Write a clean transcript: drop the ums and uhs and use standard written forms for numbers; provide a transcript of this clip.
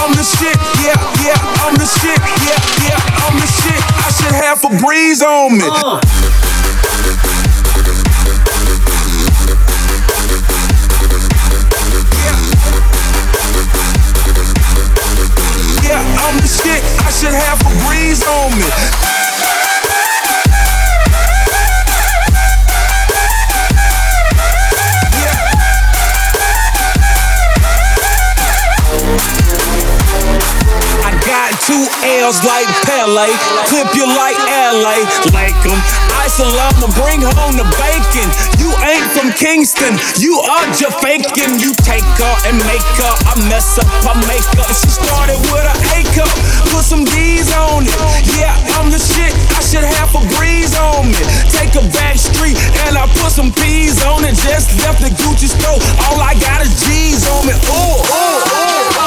I'm the shit, yeah, yeah, I'm the shit, yeah, yeah, I'm the shit. I should have a breeze on me. Yeah. Yeah, I'm the shit, I should have a breeze on me. Two L's like Pele, clip you like LA, like 'em. Isolama, bring home the bacon. You ain't from Kingston, you are Jamaican. You take her and make her, I mess up her makeup. She started with an A cup, put some D's on it. Yeah, I'm the shit, I should have a breeze on me. Take a back street and I put some P's on it. Just left the Gucci store, all I got is G's on me. Ooh, ooh, ooh, ooh.